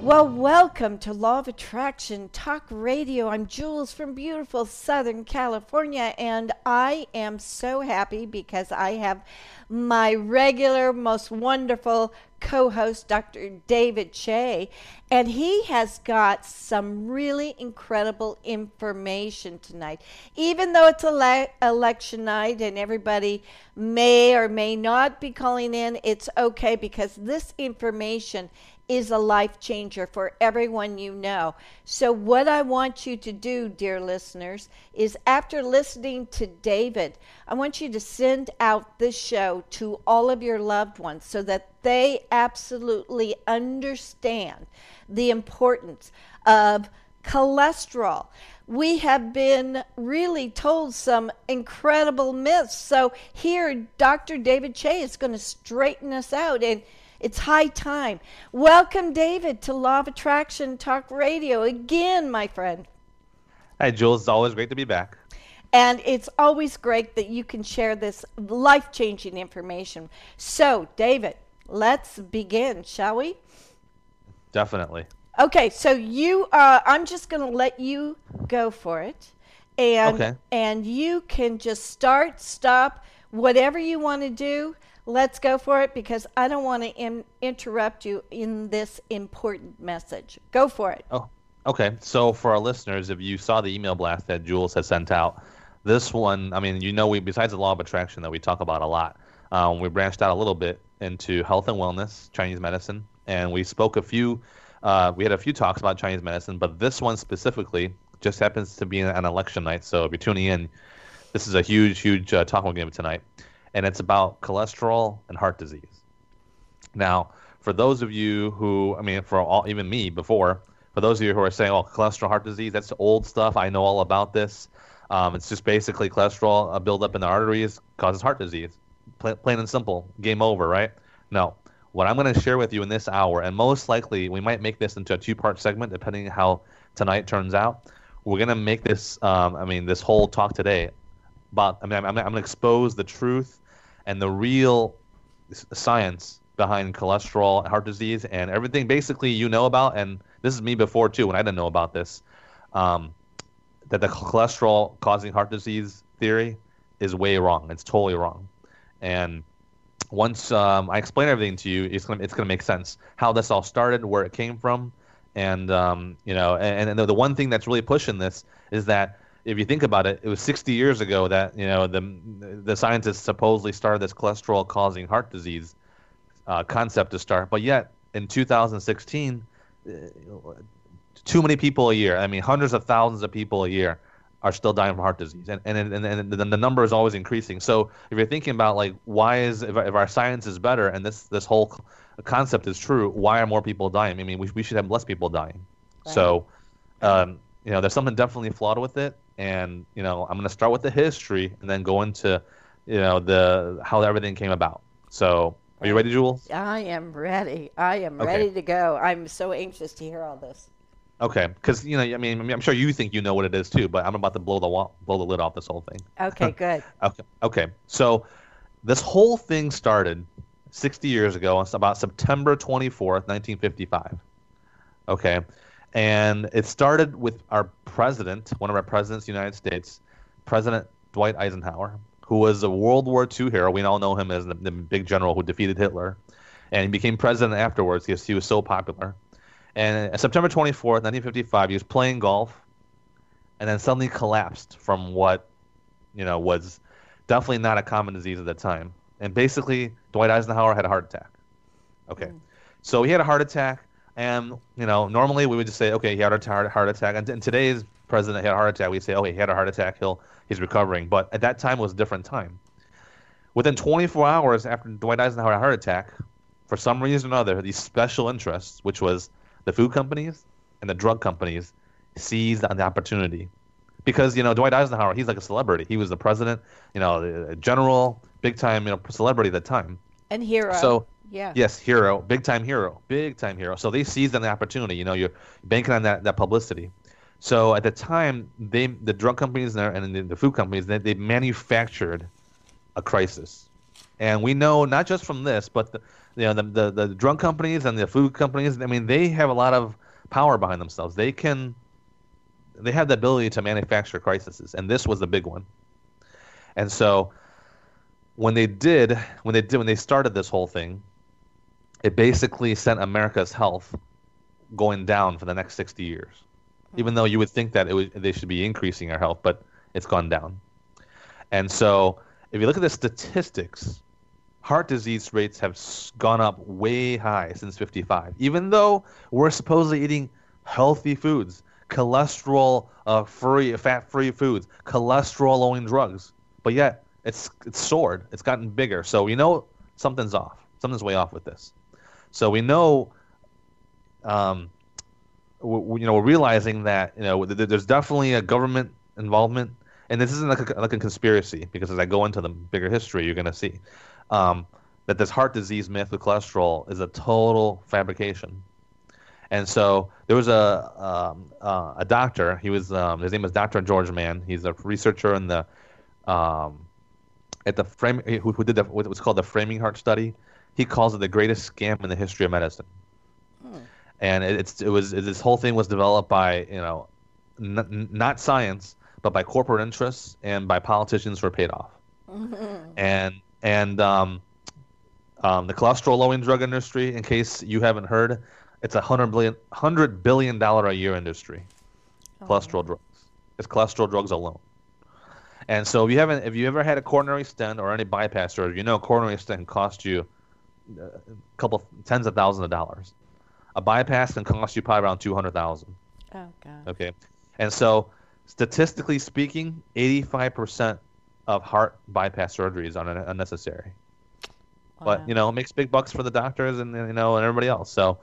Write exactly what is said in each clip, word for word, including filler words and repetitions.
Well, welcome to Law of Attraction Talk Radio. I'm Jules from beautiful Southern California, and I am so happy because I have my regular, most wonderful co-host, Doctor David Che, and he has got some really incredible information tonight. Even though it's ele- election night and everybody may or may not be calling in, it's okay because this information is a life changer for everyone you know. So what I want you to do, dear listeners, is after listening to David, I want you to send out this show to all of your loved ones so that they absolutely understand the importance of cholesterol. We have been really told some incredible myths. So here, Doctor David Che is going to straighten us out, and it's high time. Welcome, David, to Law of Attraction Talk Radio again, my friend. Hi, Jules. It's always great to be back. And it's always great that you can share this life-changing information. So, David, let's begin, shall we? Definitely. Okay, so you, uh, I'm just going to let you go for it. And, okay. And you can just start, stop, whatever you want to do. Let's go for it because I don't want to in- interrupt you in this important message. Go for it. Oh, okay. So for our listeners, if you saw the email blast that Jules has sent out, this one, I mean, you know, we besides the Law of Attraction that we talk about a lot, um, we branched out a little bit into health and wellness, Chinese medicine, and we spoke a few, uh, we had a few talks about Chinese medicine, but this one specifically just happens to be an election night. So if you're tuning in, this is a huge, huge uh, talk we're going to give tonight. And it's about cholesterol and heart disease. Now, for those of you who, I mean, for all, even me before, for those of you who are saying, oh, cholesterol, heart disease, that's old stuff. I know all about this. Um, it's just basically cholesterol uh, buildup in the arteries causes heart disease. Pl- plain and simple. Game over, right? No. What I'm going to share with you in this hour, and most likely we might make this into a two-part segment depending on how tonight turns out. We're going to make this, um, I mean, this whole talk today But I mean, I'm, I'm going to expose the truth and the real science behind cholesterol, heart disease, and everything basically you know about. And this is me before, too, when I didn't know about this, um, that the cholesterol causing heart disease theory is way wrong. It's totally wrong. And once um, I explain everything to you, it's going to it's going to make sense how this all started, where it came from. And, um, you know, and, and the one thing that's really pushing this is that if you think about it, it was sixty years ago that, you know, the the scientists supposedly started this cholesterol-causing heart disease uh, concept to start. But yet, in two thousand sixteen, too many people a year, I mean, hundreds of thousands of people a year are still dying from heart disease. And and and, and the, the number is always increasing. So if you're thinking about, like, why is, if our science is better and this, this whole concept is true, why are more people dying? I mean, we we should have less people dying. Right. So, um, you know, there's something definitely flawed with it. And, you know, I'm going to start with the history and then go into, you know, the how everything came about. So are you ready, Jules? I am ready. I am okay. ready to go. I'm so anxious to hear all this. Okay. Because, you know, I mean, I mean, I'm sure you think you know what it is, too, but I'm about to blow the wa- blow the lid off this whole thing. Okay, good. okay. okay. So this whole thing started sixty years ago. It's about September twenty-fourth, nineteen fifty-five. Okay. And it started with our president, one of our presidents of the United States, President Dwight Eisenhower, who was a World War Two hero. We all know him as the, the big general who defeated Hitler. And he became president afterwards because he was so popular. And September twenty-fourth, nineteen fifty-five, he was playing golf and then suddenly collapsed from what, you know, was definitely not a common disease at the time. And basically, Dwight Eisenhower had a heart attack. Okay. Mm. So he had a heart attack. And, you know, normally we would just say, okay, he had a heart attack. And, and today's president had a heart attack. We say, oh, he had a heart attack. He'll, he's recovering. But at that time, it was a different time. Within twenty-four hours after Dwight Eisenhower had a heart attack, for some reason or another, these special interests, which was the food companies, and the drug companies seized on the opportunity. Because, you know, Dwight Eisenhower, he's like a celebrity. He was the president, you know, general, big-time, you know, celebrity at the time. And hero. So, yeah. Yes, hero, big-time hero, big-time hero. So they seized on the opportunity. You know, you're banking on that, that publicity. So at the time, they the drug companies there and the, the food companies, they, they manufactured a crisis. And we know not just from this, but the, you know, the, the the drug companies and the food companies, I mean, they have a lot of power behind themselves. They can, they have the ability to manufacture crises, and this was the big one. And so when they did, when they did, when they started this whole thing, it basically sent America's health going down for the next sixty years. Even though you would think that it would, they should be increasing our health, but it's gone down. And so if you look at the statistics, heart disease rates have gone up way high since fifty-five, even though we're supposedly eating healthy foods, cholesterol-free, uh, fat-free foods, cholesterol-lowering drugs. But yet it's it's soared. It's gotten bigger. So we know something's off. Something's way off with this. So we know um, – We, you know, we're realizing that, you know, there's definitely a government involvement, and this isn't like a, like a conspiracy, because as I go into the bigger history, you're going to see um, that this heart disease myth with cholesterol is a total fabrication. And so there was a um, uh, a doctor. He was um, his name was Doctor George Mann. He's a researcher in the um, at the frame who, who did the, what was called the Framingham Heart Study. He calls it the greatest scam in the history of medicine. Hmm. And it's it was this whole thing was developed by, you know, n- not science, but by corporate interests and by politicians who are paid off. Mm-hmm. And and um, um, the cholesterol-lowering drug industry, in case you haven't heard, it's a one hundred billion dollars, one hundred billion dollars a year industry, oh. cholesterol drugs. It's cholesterol drugs alone. And so if you haven't, if you ever had a coronary stent or any bypass surgery, you know a coronary stent cost you a couple tens of thousands of dollars. A bypass can cost you probably around two hundred thousand dollars. Oh, God. Okay. And so, statistically speaking, eighty-five percent of heart bypass surgeries are unnecessary. Wow. But, you know, it makes big bucks for the doctors and, you know, and everybody else. So,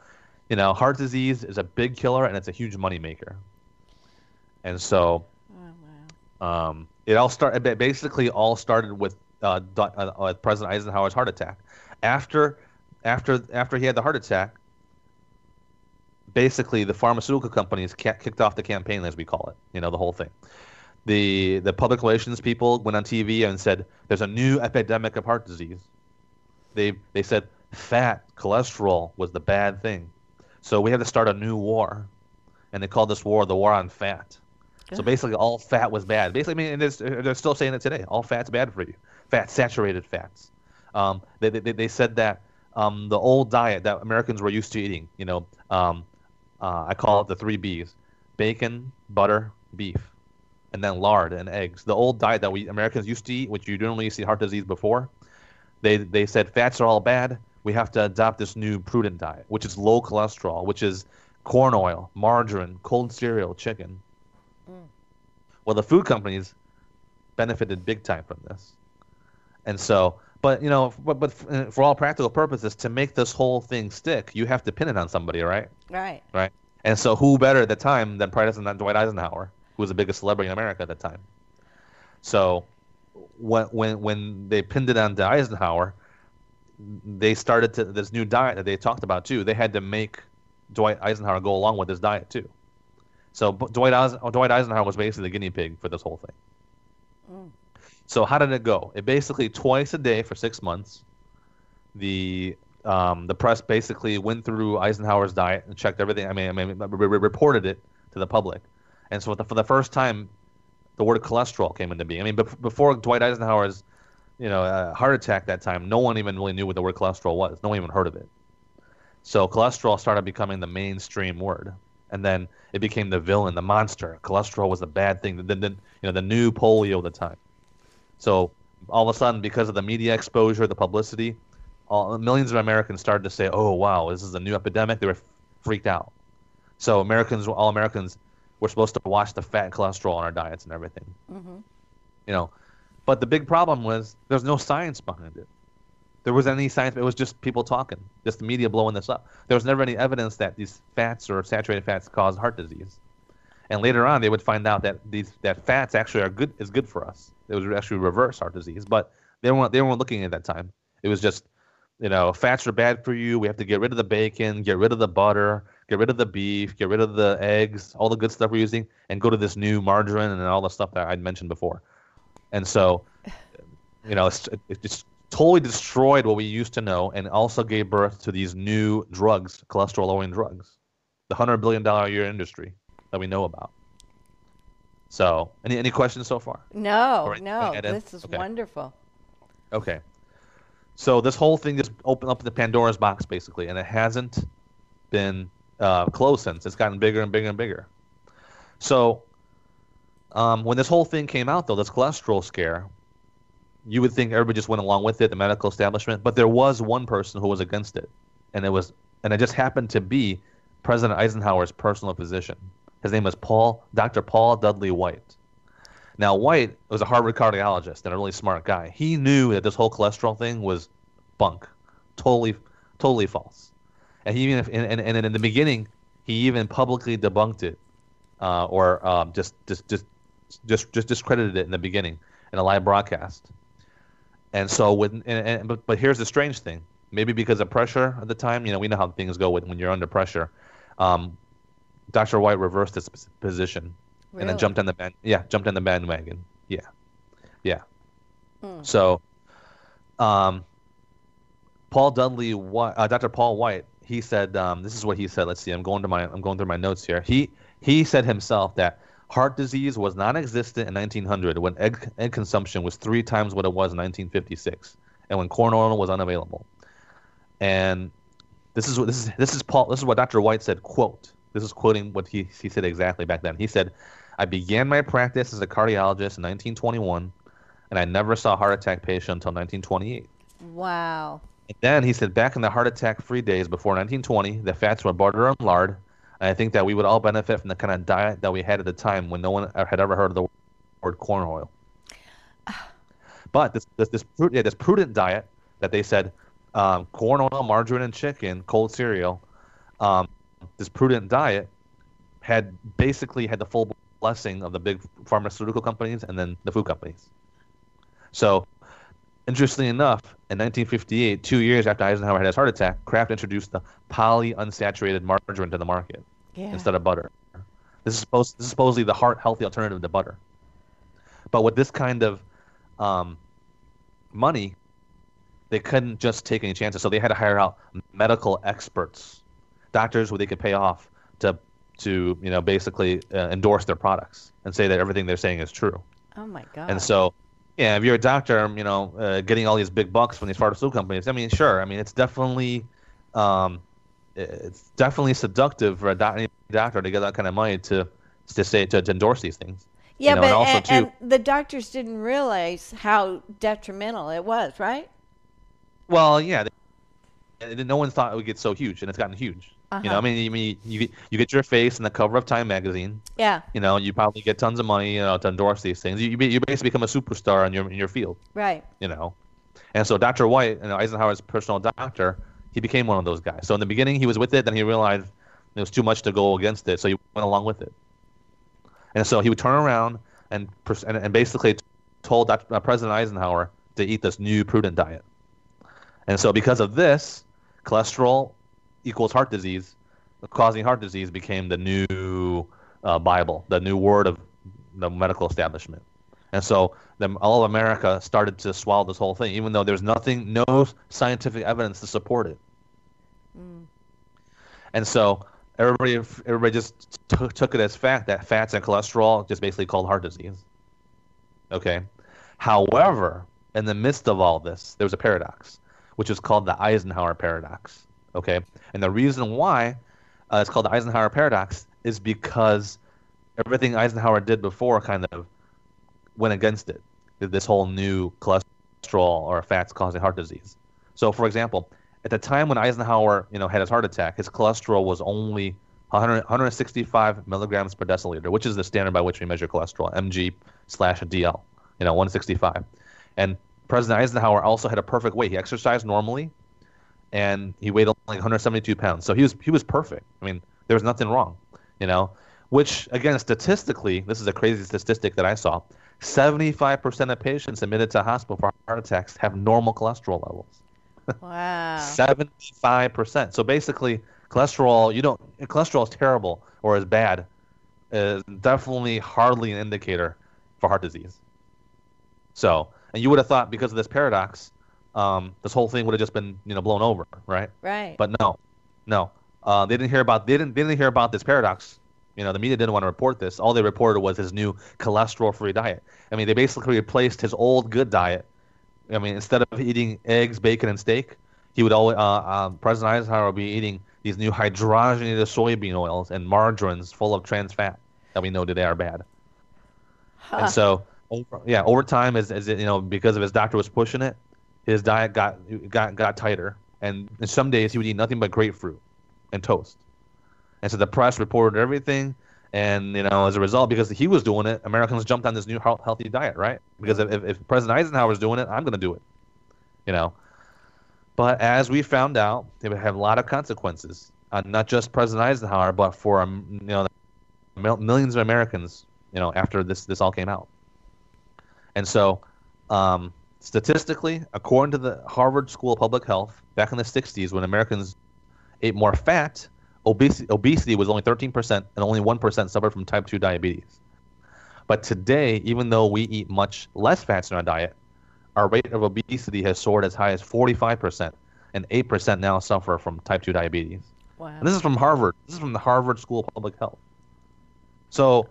you know, heart disease is a big killer, and it's a huge moneymaker. And so, oh, wow. um, it all started, it basically all started with uh, uh, President Eisenhower's heart attack. After, after, after he had the heart attack, basically, the pharmaceutical companies kicked off the campaign, as we call it. You know, the whole thing. The the public relations people went on T V and said, "There's a new epidemic of heart disease." They they said fat, cholesterol was the bad thing, so we had to start a new war, and they called this war the war on fat. Good. So basically, all fat was bad. Basically, I mean, they're still saying it today. All fat's bad for you. Fat, saturated fats. Um, they they they said that um, the old diet that Americans were used to eating, you know. Um, Uh, I call it the three B's: bacon, butter, beef, and then lard and eggs. The old diet that we Americans used to eat, which you generally see heart disease before, they they said fats are all bad. We have to adopt this new prudent diet, which is low cholesterol, which is corn oil, margarine, cold cereal, chicken. Mm. Well, the food companies benefited big time from this, and so. But you know, but, but for all practical purposes, to make this whole thing stick, you have to pin it on somebody, right? Right. Right. And so, who better at the time than President Dwight Eisenhower, who was the biggest celebrity in America at the time? So, when when when they pinned it on to Eisenhower, they started to this new diet that they talked about too. They had to make Dwight Eisenhower go along with this diet too. So Dwight Dwight Eisenhower was basically the guinea pig for this whole thing. Mm. So how did it go? It basically twice a day for six months. The um, the press basically went through Eisenhower's diet and checked everything. I mean, I mean, reported it to the public. And so for the first time, the word cholesterol came into being. I mean, before Dwight Eisenhower's, you know, uh, heart attack that time, no one even really knew what the word cholesterol was. No one even heard of it. So cholesterol started becoming the mainstream word. And then it became the villain, the monster. Cholesterol was the bad thing. Then, then you know, the new polio at the time. So all of a sudden, because of the media exposure, the publicity, all, millions of Americans started to say, "Oh, wow, this is a new epidemic." They were f- freaked out. So Americans, all Americans, were supposed to watch the fat and cholesterol on our diets and everything. Mm-hmm. You know, but the big problem was there's no science behind it. there was any science. It was just people talking, just the media blowing this up. There was never any evidence that these fats or saturated fats cause heart disease. And later on, they would find out that these that fats actually are good is good for us. It would actually reverse heart disease, but they weren't they weren't looking at that time. It was just, you know, fats are bad for you. We have to get rid of the bacon, get rid of the butter, get rid of the beef, get rid of the eggs, all the good stuff we're using, and go to this new margarine and all the stuff that I'd mentioned before. And so, you know, it's, it just totally destroyed what we used to know, and also gave birth to these new drugs, cholesterol-lowering drugs, the one hundred billion dollars a year industry that we know about. So, any any questions so far? No, right, no, this is okay. Wonderful. Okay. So this whole thing just opened up the Pandora's box, basically, and it hasn't been uh, closed since. It's gotten bigger and bigger and bigger. So um, when this whole thing came out, though, this cholesterol scare, you would think everybody just went along with it, the medical establishment, but there was one person who was against it, and it was, and it just happened to be President Eisenhower's personal physician. His name was Paul, Doctor Paul Dudley White. Now, White was a Harvard cardiologist and a really smart guy. He knew that this whole cholesterol thing was bunk, totally, totally false. And he even, and, and, and in the beginning, he even publicly debunked it, uh, or um, just, just, just, just, just discredited it in the beginning in a live broadcast. And so, with and, and, but but here's the strange thing. Maybe because of pressure at the time, you know, we know how things go when, when you're under pressure. Um, Doctor White reversed his position. Really? And then jumped on the band, yeah, jumped on the bandwagon, yeah, yeah. Mm. So, um, Paul Dudley, uh, Doctor Paul White, he said, um, this is what he said. Let's see, I'm going to my, I'm going through my notes here. He he said himself that heart disease was non-existent in nineteen hundred when egg egg consumption was three times what it was in nineteen fifty-six, and when corn oil was unavailable. And this is what this is this is Paul. This is what Doctor White said. Quote. This is quoting what he he said exactly back then. He said, I began my practice as a cardiologist in nineteen twenty-one, and I never saw a heart attack patient until nineteen twenty-eight. Wow. And then he said, back in the heart attack-free days before nineteen twenty, the fats were butter and lard, and I think that we would all benefit from the kind of diet that we had at the time when no one had ever heard of the word corn oil. But this this this, yeah, this prudent diet that they said, um, corn oil, margarine, and chicken, cold cereal, um, this prudent diet had basically had the full blessing of the big pharmaceutical companies and then the food companies. So, interestingly enough, in nineteen fifty-eight, two years after Eisenhower had his heart attack, Kraft introduced the polyunsaturated margarine to the market, yeah, instead of butter. This is, supposed, this is supposedly the heart-healthy alternative to butter. But with this kind of um, money, they couldn't just take any chances, so they had to hire out medical experts, doctors who they could pay off to, to you know, basically uh, endorse their products and say that everything they're saying is true. Oh my God! And so, yeah, if you're a doctor, you know, uh, getting all these big bucks from these pharmaceutical companies, I mean, sure, I mean, it's definitely, um, it's definitely seductive for a doc- any doctor to get that kind of money to, to say to, to endorse these things. Yeah, you know, but and, also, and, too, and the doctors didn't realize how detrimental it was, right? Well, yeah, they, no one thought it would get so huge, and it's gotten huge. Uh-huh. You know, I mean, I mean, you you get your face in the cover of Time magazine. Yeah. You know, you probably get tons of money, you know, to endorse these things. You you basically become a superstar in your in your field. Right. You know, and so Doctor White, you know, Eisenhower's personal doctor, he became one of those guys. So in the beginning, he was with it. Then he realized it was too much to go against it, so he went along with it. And so he would turn around and and, and basically told Doctor, uh, President Eisenhower to eat this new prudent diet. And so because of this, cholesterol equals heart disease, causing heart disease became the new uh, Bible, the new word of the medical establishment. And so then all of America started to swallow this whole thing, even though there's nothing, no scientific evidence to support it. Mm. And so everybody everybody just t- took it as fact that fats and cholesterol just basically called heart disease. Okay. However, in the midst of all this, there was a paradox, which is called the Eisenhower paradox. Okay, and the reason why uh, it's called the Eisenhower paradox is because everything Eisenhower did before kind of went against it. This whole new cholesterol or fats causing heart disease. So, for example, at the time when Eisenhower, you know, had his heart attack, his cholesterol was only one hundred, one hundred sixty-five milligrams per deciliter, which is the standard by which we measure cholesterol, M G slash D L, you know, one sixty-five. And President Eisenhower also had a perfect weight. He exercised normally, and he weighed like one hundred seventy-two pounds. So he was he was perfect. I mean, there was nothing wrong, you know. Which, again, statistically, this is a crazy statistic that I saw, seventy-five percent of patients admitted to hospital for heart attacks have normal cholesterol levels. Wow. seventy-five percent. So basically, cholesterol, you don't, cholesterol is terrible or is bad. Is definitely hardly an indicator for heart disease. So, and you would have thought because of this paradox, um, this whole thing would have just been, you know, blown over, right? Right. But no, no, uh, they didn't hear about they didn't they didn't hear about this paradox. You know, the media didn't want to report this. All they reported was his new cholesterol-free diet. I mean, they basically replaced his old good diet. I mean, instead of eating eggs, bacon, and steak, he would always uh, uh, President Eisenhower would be eating these new hydrogenated soybean oils and margarines full of trans fat that we know today are bad. Huh. And so, over, yeah, over time, as, as it, you know, because of his doctor was pushing it, his diet got got got tighter. And in some days, he would eat nothing but grapefruit and toast. And so the press reported everything. And, you know, as a result, because he was doing it, Americans jumped on this new healthy diet, right? Because if, if President Eisenhower's doing it, I'm going to do it, you know. But as we found out, it would have a lot of consequences, uh, not just President Eisenhower, but for um, you know millions of Americans. You know, after this this all came out, and so um, statistically, according to the Harvard School of Public Health, back in the sixties, when Americans ate more fat, obesity obesity was only thirteen percent, and only one percent suffered from type two diabetes. But today, even though we eat much less fats in our diet, our rate of obesity has soared as high as forty-five percent, and eight percent now suffer from type two diabetes. Wow. And this is from Harvard. This is from the Harvard School of Public Health. So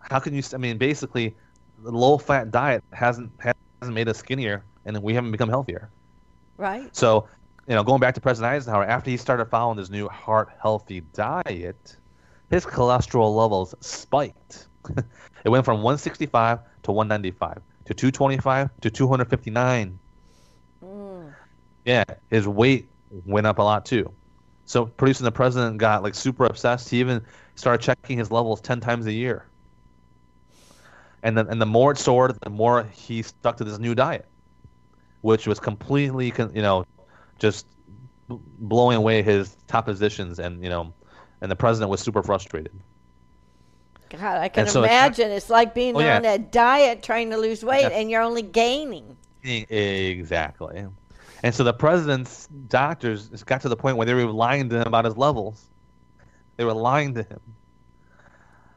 how can you – I mean, basically, the low-fat diet hasn't hasn't made us skinnier, and we haven't become healthier. Right. So, you know, going back to President Eisenhower, after he started following this new heart-healthy diet, his cholesterol levels spiked. It went from one sixty-five to one ninety-five. To two twenty-five to two fifty-nine. Mm. Yeah, his weight went up a lot too. So producing the president got like super obsessed. He even started checking his levels ten times a year. And then, and the more it soared, the more he stuck to this new diet, which was completely, you know, just blowing away his top positions, and you know, and the president was super frustrated. God, I can so imagine. It's, it's like being oh, on yeah. a diet trying to lose weight, yeah. and you're only gaining. Exactly. And so the president's doctors got to the point where they were lying to him about his levels. They were lying to him.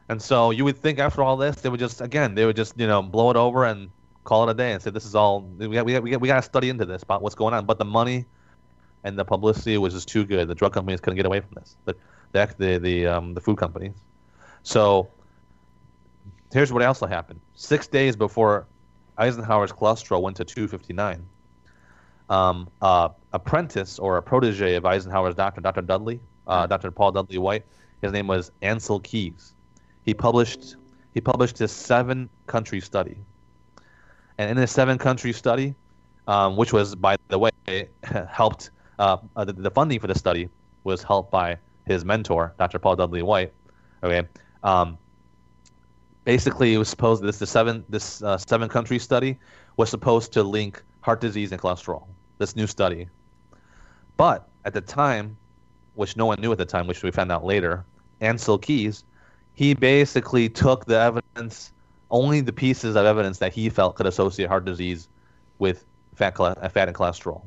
And so you would think after all this, they would just, again, they would just, you know, blow it over and call it a day and say, this is all, we got, we got, we got, we got to study into this about what's going on. But the money and the publicity was just too good. The drug companies couldn't get away from this, the, the, the, um, the food companies. So here's what else happened. Six days before Eisenhower's cholesterol went to two fifty-nine, um, uh, apprentice or a protege of Eisenhower's doctor, Dr. Dudley, uh, Doctor Paul Dudley White, his name was Ansel Keys. He published he published his seven-country study, and in his seven-country study, um, which was, by the way, helped uh, uh, the, the funding for the study was helped by his mentor, Doctor Paul Dudley White. Okay. Um, basically, it was supposed this the seven this uh, seven country study was supposed to link heart disease and cholesterol. This new study, but at the time, which no one knew at the time, which we found out later, Ansel Keys, he basically took the evidence, only the pieces of evidence that he felt could associate heart disease with fat, fat and cholesterol.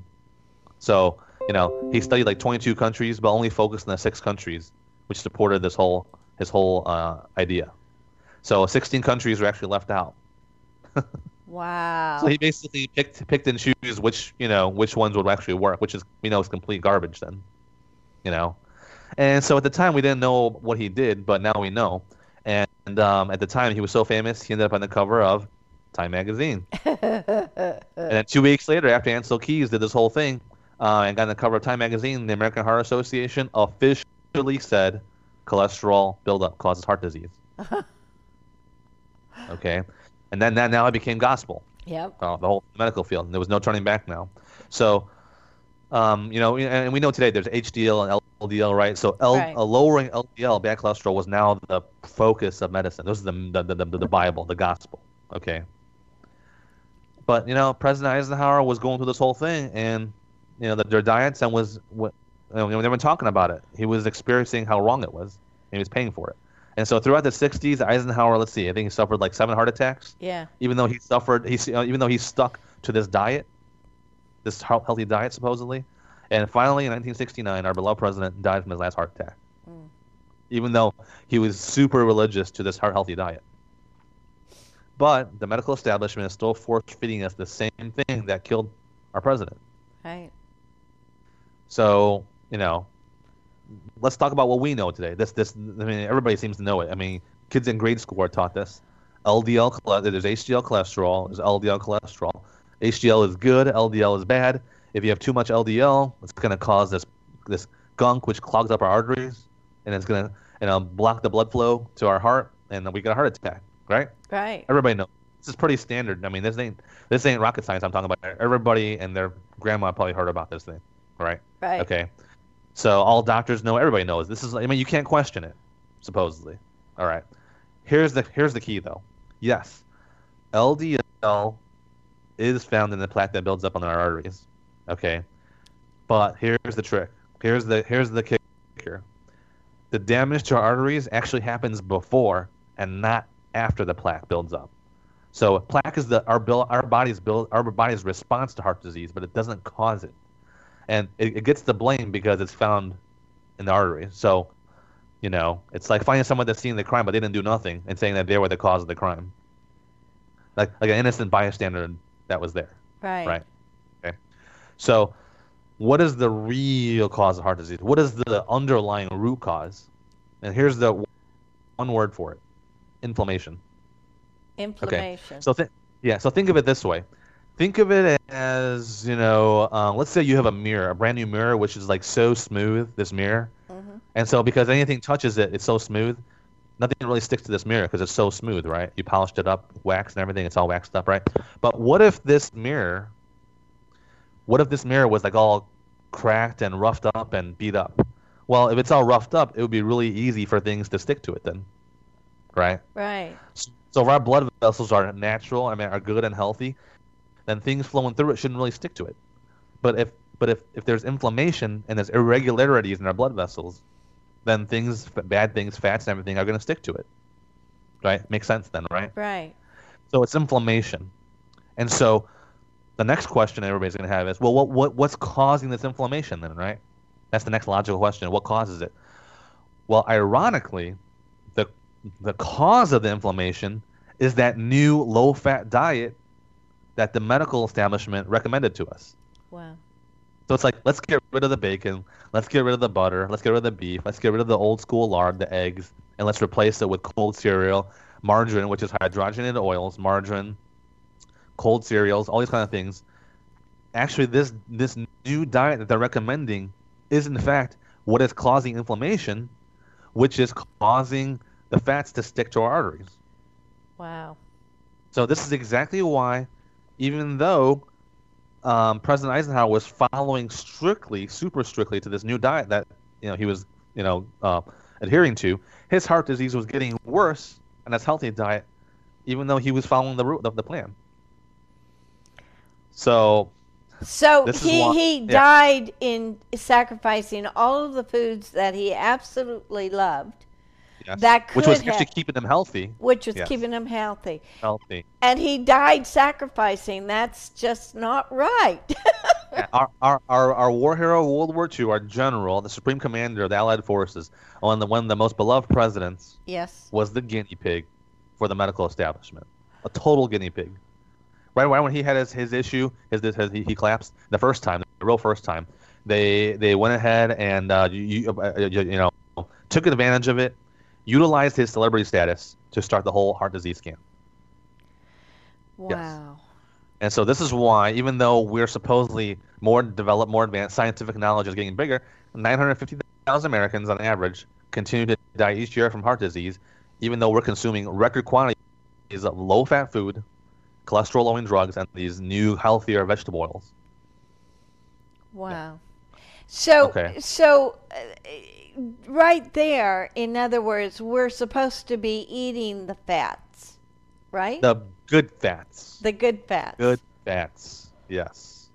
So you know he studied like twenty-two countries, but only focused on the six countries which supported this whole. His whole uh, idea. So sixteen countries were actually left out. Wow. So he basically picked picked and choose which, you know, which ones would actually work, which is, we know, is complete garbage then, you know. And so at the time we didn't know what he did, but now we know. And, and um, at the time he was so famous, he ended up on the cover of Time magazine. And then two weeks later, after Ansel Keys did this whole thing uh, and got on the cover of Time magazine, the American Heart Association officially said, cholesterol buildup causes heart disease. Okay, and then that now it became gospel. Yeah, uh, the whole medical field. And there was no turning back now. So, um, you know, and we know today there's H D L and L D L, right? So, L- right. Uh, lowering L D L, bad cholesterol, was now the focus of medicine. This is the the the, the, the Bible, the gospel. Okay. But, you know, President Eisenhower was going through this whole thing, and, you know, the, their diets and was, you know, they were talking about it. He was experiencing how wrong it was, and he was paying for it. And so throughout the sixties, Eisenhower, let's see, I think he suffered like seven heart attacks. Yeah. Even though he suffered, he, even though he stuck to this diet, this healthy diet supposedly. And finally, in nineteen sixty-nine, our beloved president died from his last heart attack. Mm. Even though he was super religious to this heart-healthy diet. But the medical establishment is still force-feeding us the same thing that killed our president. Right. So, you know, let's talk about what we know today. This, this, I mean, everybody seems to know it. I mean, kids in grade school are taught this. L D L, there's H D L cholesterol, there's L D L cholesterol. H D L is good, L D L is bad. If you have too much L D L, it's going to cause this this gunk which clogs up our arteries, and it's going to you know, block the blood flow to our heart, and we get a heart attack, right? Right. Everybody knows. This is pretty standard. I mean, this ain't this ain't rocket science I'm talking about. Everybody and their grandma probably heard about this thing, right? Right. Okay. So all doctors know, everybody knows. This is I mean, you can't question it, supposedly. All right. Here's the here's the key though. Yes. L D L is found in the plaque that builds up on our arteries. Okay, but here's the trick. Here's the here's the kicker. The damage to our arteries actually happens before and not after the plaque builds up. So plaque is the our build, our body's build our body's response to heart disease, but it doesn't cause it, and it, it gets the blame because it's found in the artery. So, you know, it's like finding someone that's seen the crime but they didn't do nothing and saying that they were the cause of the crime. Like like an innocent bystander that was there. Right. Right. So what is the real cause of heart disease? What is the underlying root cause? And here's the one word for it. Inflammation. Inflammation. Okay. So th- yeah, so think of it this way. Think of it as, you know, uh, let's say you have a mirror, a brand new mirror, which is like so smooth, this mirror. Mm-hmm. And so because anything touches it, it's so smooth, nothing really sticks to this mirror because it's so smooth, right? You polished it up, wax and everything, it's all waxed up, right? But what if this mirror... What if this mirror was like all cracked and roughed up and beat up? Well, if it's all roughed up, it would be really easy for things to stick to it then, right? Right. So if our blood vessels are natural, I mean, are good and healthy, then things flowing through it shouldn't really stick to it. But if but if, if there's inflammation and there's irregularities in our blood vessels, then things, bad things, fats and everything are going to stick to it, right? Makes sense then, right? Right. So it's inflammation. And so... The next question everybody's going to have is, well, what what what's causing this inflammation then, right? That's the next logical question. What causes it? Well, ironically, the the cause of the inflammation is that new low-fat diet that the medical establishment recommended to us. Wow. So it's like, let's get rid of the bacon, let's get rid of the butter, let's get rid of the beef, let's get rid of the old-school lard, the eggs, and let's replace it with cold cereal, margarine, which is hydrogenated oils, margarine, cold cereals, all these kind of things. Actually, this this new diet that they're recommending is, in fact, what is causing inflammation, which is causing the fats to stick to our arteries. Wow. So this is exactly why, even though um, President Eisenhower was following strictly, super strictly to this new diet that you know he was you know uh, adhering to, his heart disease was getting worse on his healthy diet, even though he was following the route of the plan. So, so he, why, he yeah. died in sacrificing all of the foods that he absolutely loved. Yes. That could which was have, actually keeping him healthy. Which was yes. keeping him healthy. Healthy. And he died sacrificing. That's just not right. our, our our our war hero of World War Two, our general, the supreme commander of the Allied forces, on the one of the most beloved presidents. Yes. Was the guinea pig for the medical establishment. A total guinea pig. Right, right when he had his, his issue, his, his, his, he, he collapsed the first time, the real first time. They they went ahead and uh, you, uh, you you know took advantage of it, utilized his celebrity status to start the whole heart disease scam. Wow. Yes. And so this is why, even though we're supposedly more developed, more advanced, scientific knowledge is getting bigger, nine hundred fifty thousand Americans on average continue to die each year from heart disease, even though we're consuming record quantities of low-fat food, cholesterol-lowering drugs, and these new healthier vegetable oils. Wow. Yeah. So, okay. so uh, right there, in other words, we're supposed to be eating the fats, right? The good fats. The good fats. Good That's, yes.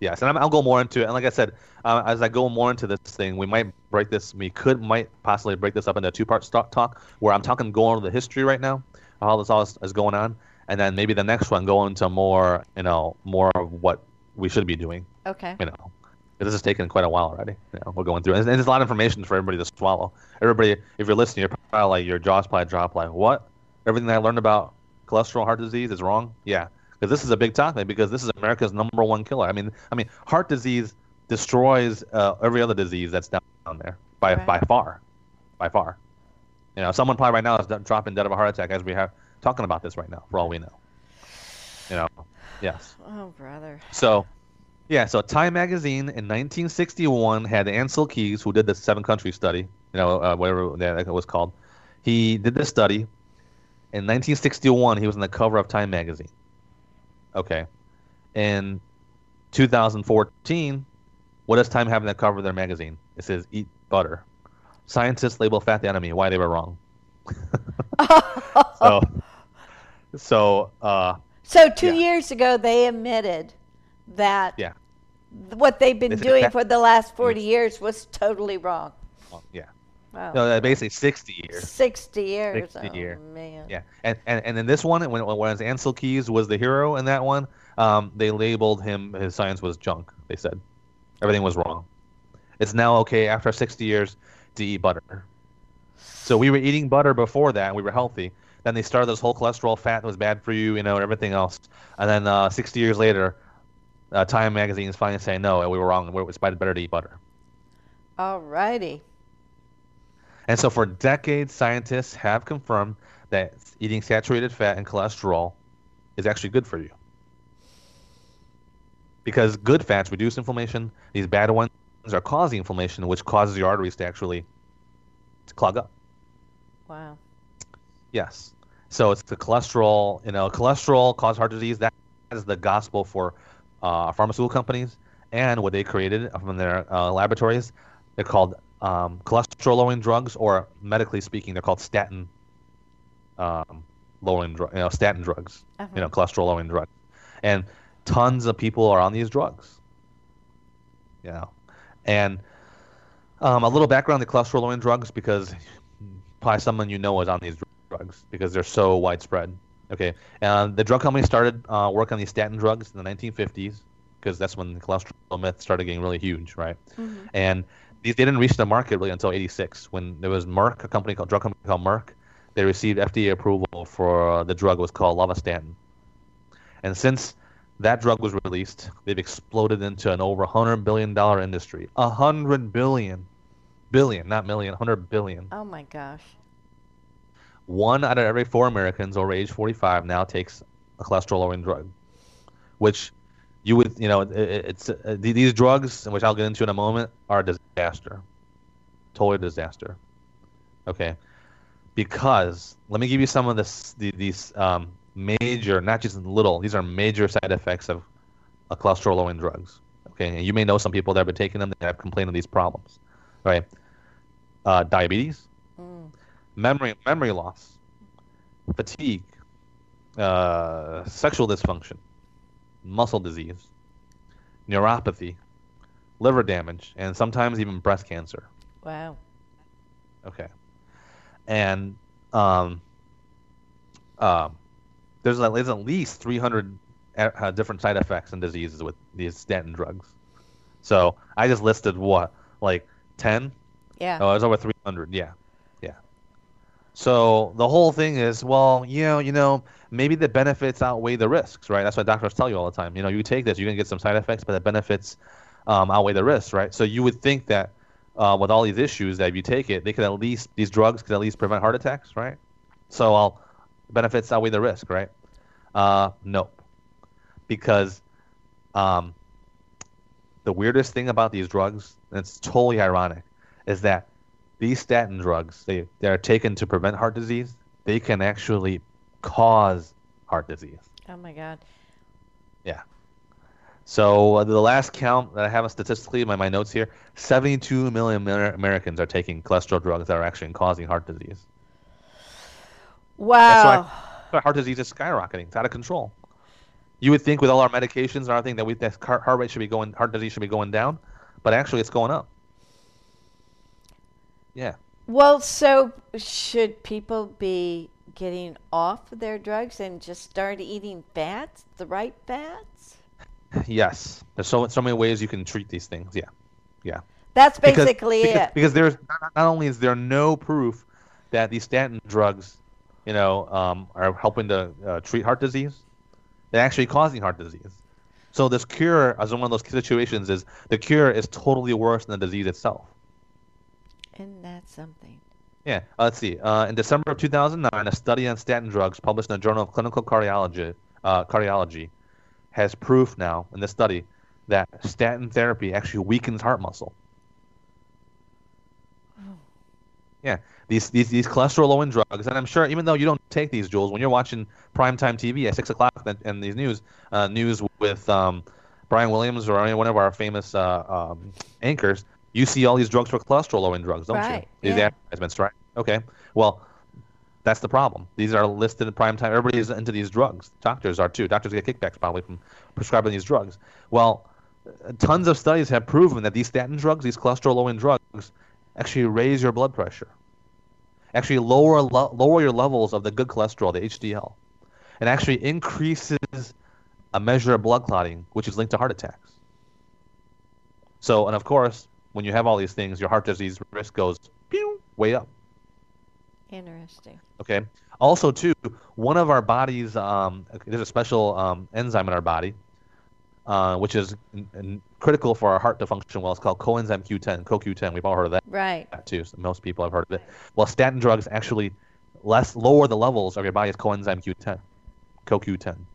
Yes, and I'm, I'll go more into it. And like I said, uh, as I go more into this thing, we might break this, we could, might possibly break this up into a two-part stock talk where I'm talking going over the history right now, how this all is, is going on, and then maybe the next one go into more, you know, more of what we should be doing. Okay. You know, this has taken quite a while already. You know, we're going through it. And there's a lot of information for everybody to swallow. Everybody, if you're listening, you're probably like, your jaw's probably dropped like, what? Everything I learned about cholesterol heart disease is wrong? Yeah. Because this is a big topic, because this is America's number one killer. I mean, I mean, heart disease destroys uh, every other disease that's down there by right. by far, by far. You know, someone probably right now is dropping dead of a heart attack as we have talking about this right now. For all we know, you know, yes. Oh, brother. So, yeah. So, Time Magazine in nineteen sixty-one had Ansel Keys, who did the seven-country study. You know, uh, whatever that was called. He did this study in nineteen sixty-one. He was on the cover of Time Magazine. Okay. In two thousand fourteen, what does Time have in the cover of their magazine? It says, eat butter. Scientists label fat the enemy. Why they were wrong. so, so, uh, so two yeah. years ago, they admitted that yeah. what they've been they doing fat- for the last forty mm-hmm. years was totally wrong. Well, yeah. Wow. No, basically sixty years. sixty years. sixty oh, year. Man. Yeah. And, and and in this one, when, when Ansel Keys was the hero in that one, um, they labeled him, his science was junk, they said. Everything was wrong. It's now okay after sixty years to eat butter. So we were eating butter before that, and we were healthy. Then they started this whole cholesterol fat that was bad for you, you know, and everything else. And then uh, sixty years later, uh, Time Magazine is finally saying, no, we were wrong. It's better to eat butter. All righty. And so for decades, scientists have confirmed that eating saturated fat and cholesterol is actually good for you. Because good fats reduce inflammation. These bad ones are causing inflammation, which causes your arteries to actually to clog up. Wow. Yes. So it's the cholesterol, you know, cholesterol causes heart disease. That is the gospel for uh, pharmaceutical companies and what they created from their uh, laboratories. They're called Um, cholesterol-lowering drugs, or medically speaking, they're called statin, um, lowering dr- you know, statin drugs. Uh-huh. You know, cholesterol-lowering drugs, and tons of people are on these drugs. You know, and um, a little background on the cholesterol-lowering drugs, because probably someone you know is on these drugs because they're so widespread. Okay, and the drug company started uh, work on these statin drugs in the nineteen fifties because that's when the cholesterol myth started getting really huge, right? Mm-hmm. And They didn't reach the market really until eighty-six, when there was Merck, a company called drug company called Merck. They received F D A approval for the drug. It was called Lavastatin. And since that drug was released, they've exploded into an over one hundred billion dollars industry. one hundred billion dollars. Billion, not million, one hundred billion dollars. Oh, my gosh. One out of every four Americans over age forty-five now takes a cholesterol-lowering drug, which... You would, you know, it, it's uh, these drugs, which I'll get into in a moment, are a disaster, totally a disaster. Okay, because let me give you some of this, the, these um, major, not just little. These are major side effects of uh, cholesterol-lowering drugs. Okay, and you may know some people that have been taking them that have complained of these problems. Right, uh, diabetes, mm. memory memory loss, fatigue, uh, sexual dysfunction, muscle disease, neuropathy, liver damage, and sometimes even breast cancer. Wow. Okay. And um, uh, there's, a, there's at least three hundred uh, different side effects and diseases with these statin drugs. So I just listed what, like ten? Yeah. Oh, it was over three hundred. Yeah. Yeah. So the whole thing is, well, you know, you know, maybe the benefits outweigh the risks, right? That's what doctors tell you all the time. You know, you take this, you're going to get some side effects, but the benefits um, outweigh the risks, right? So you would think that uh, with all these issues, that if you take it, they could at least, these drugs could at least prevent heart attacks, right? So I'll, benefits outweigh the risk, right? Uh, nope. Because um, the weirdest thing about these drugs, and it's totally ironic, is that these statin drugs, they, they are taken to prevent heart disease, they can actually cause heart disease. Oh my God. Yeah. So uh, the last count that I have statistically in my, my notes here, seventy-two million Amer- Americans are taking cholesterol drugs that are actually causing heart disease. Wow. That's why, that's why heart disease is skyrocketing. It's out of control. You would think with all our medications and everything that we that heart rate should be going, heart disease should be going down, but actually it's going up. Yeah. Well, so should people be getting off their drugs and just start eating fats, the right fats? Yes. There's so so many ways you can treat these things. Yeah. Yeah. That's basically because, it. Because, because there's not, not only is there no proof that these statin drugs, you know, um, are helping to uh, treat heart disease, they're actually causing heart disease. So this cure, as one of those situations, is the cure is totally worse than the disease itself. Isn't that something? Yeah. Uh, let's see. Uh, in December of two thousand nine, a study on statin drugs published in the Journal of Clinical Cardiology, uh, Cardiology has proof now in this study that statin therapy actually weakens heart muscle. Oh. Yeah. These these these cholesterol-lowering drugs, and I'm sure even though you don't take these, Jules, when you're watching primetime T V at six o'clock and, and these news uh, news with um, Brian Williams or any one of our famous uh, um, anchors, you see all these drugs for cholesterol-lowering drugs, don't right. you? These yeah. advertisements, right? Okay. Well, that's the problem. These are listed at primetime. Everybody is into these drugs. Doctors are too. Doctors get kickbacks probably from prescribing these drugs. Well, tons of studies have proven that these statin drugs, these cholesterol-lowering drugs, actually raise your blood pressure. Actually lower lo- lower your levels of the good cholesterol, the H D L, and actually increases a measure of blood clotting, which is linked to heart attacks. So, and of course, when you have all these things, your heart disease risk goes pew, way up. Interesting. Okay. Also, too, one of our body's um, there's a special um, enzyme in our body, uh, which is n- n- critical for our heart to function well. It's called coenzyme Q ten, co Q ten. We've all heard of that. Right. That too. So most people have heard of it. Well, statin drugs actually less lower the levels of your body's coenzyme Q ten, co Q ten,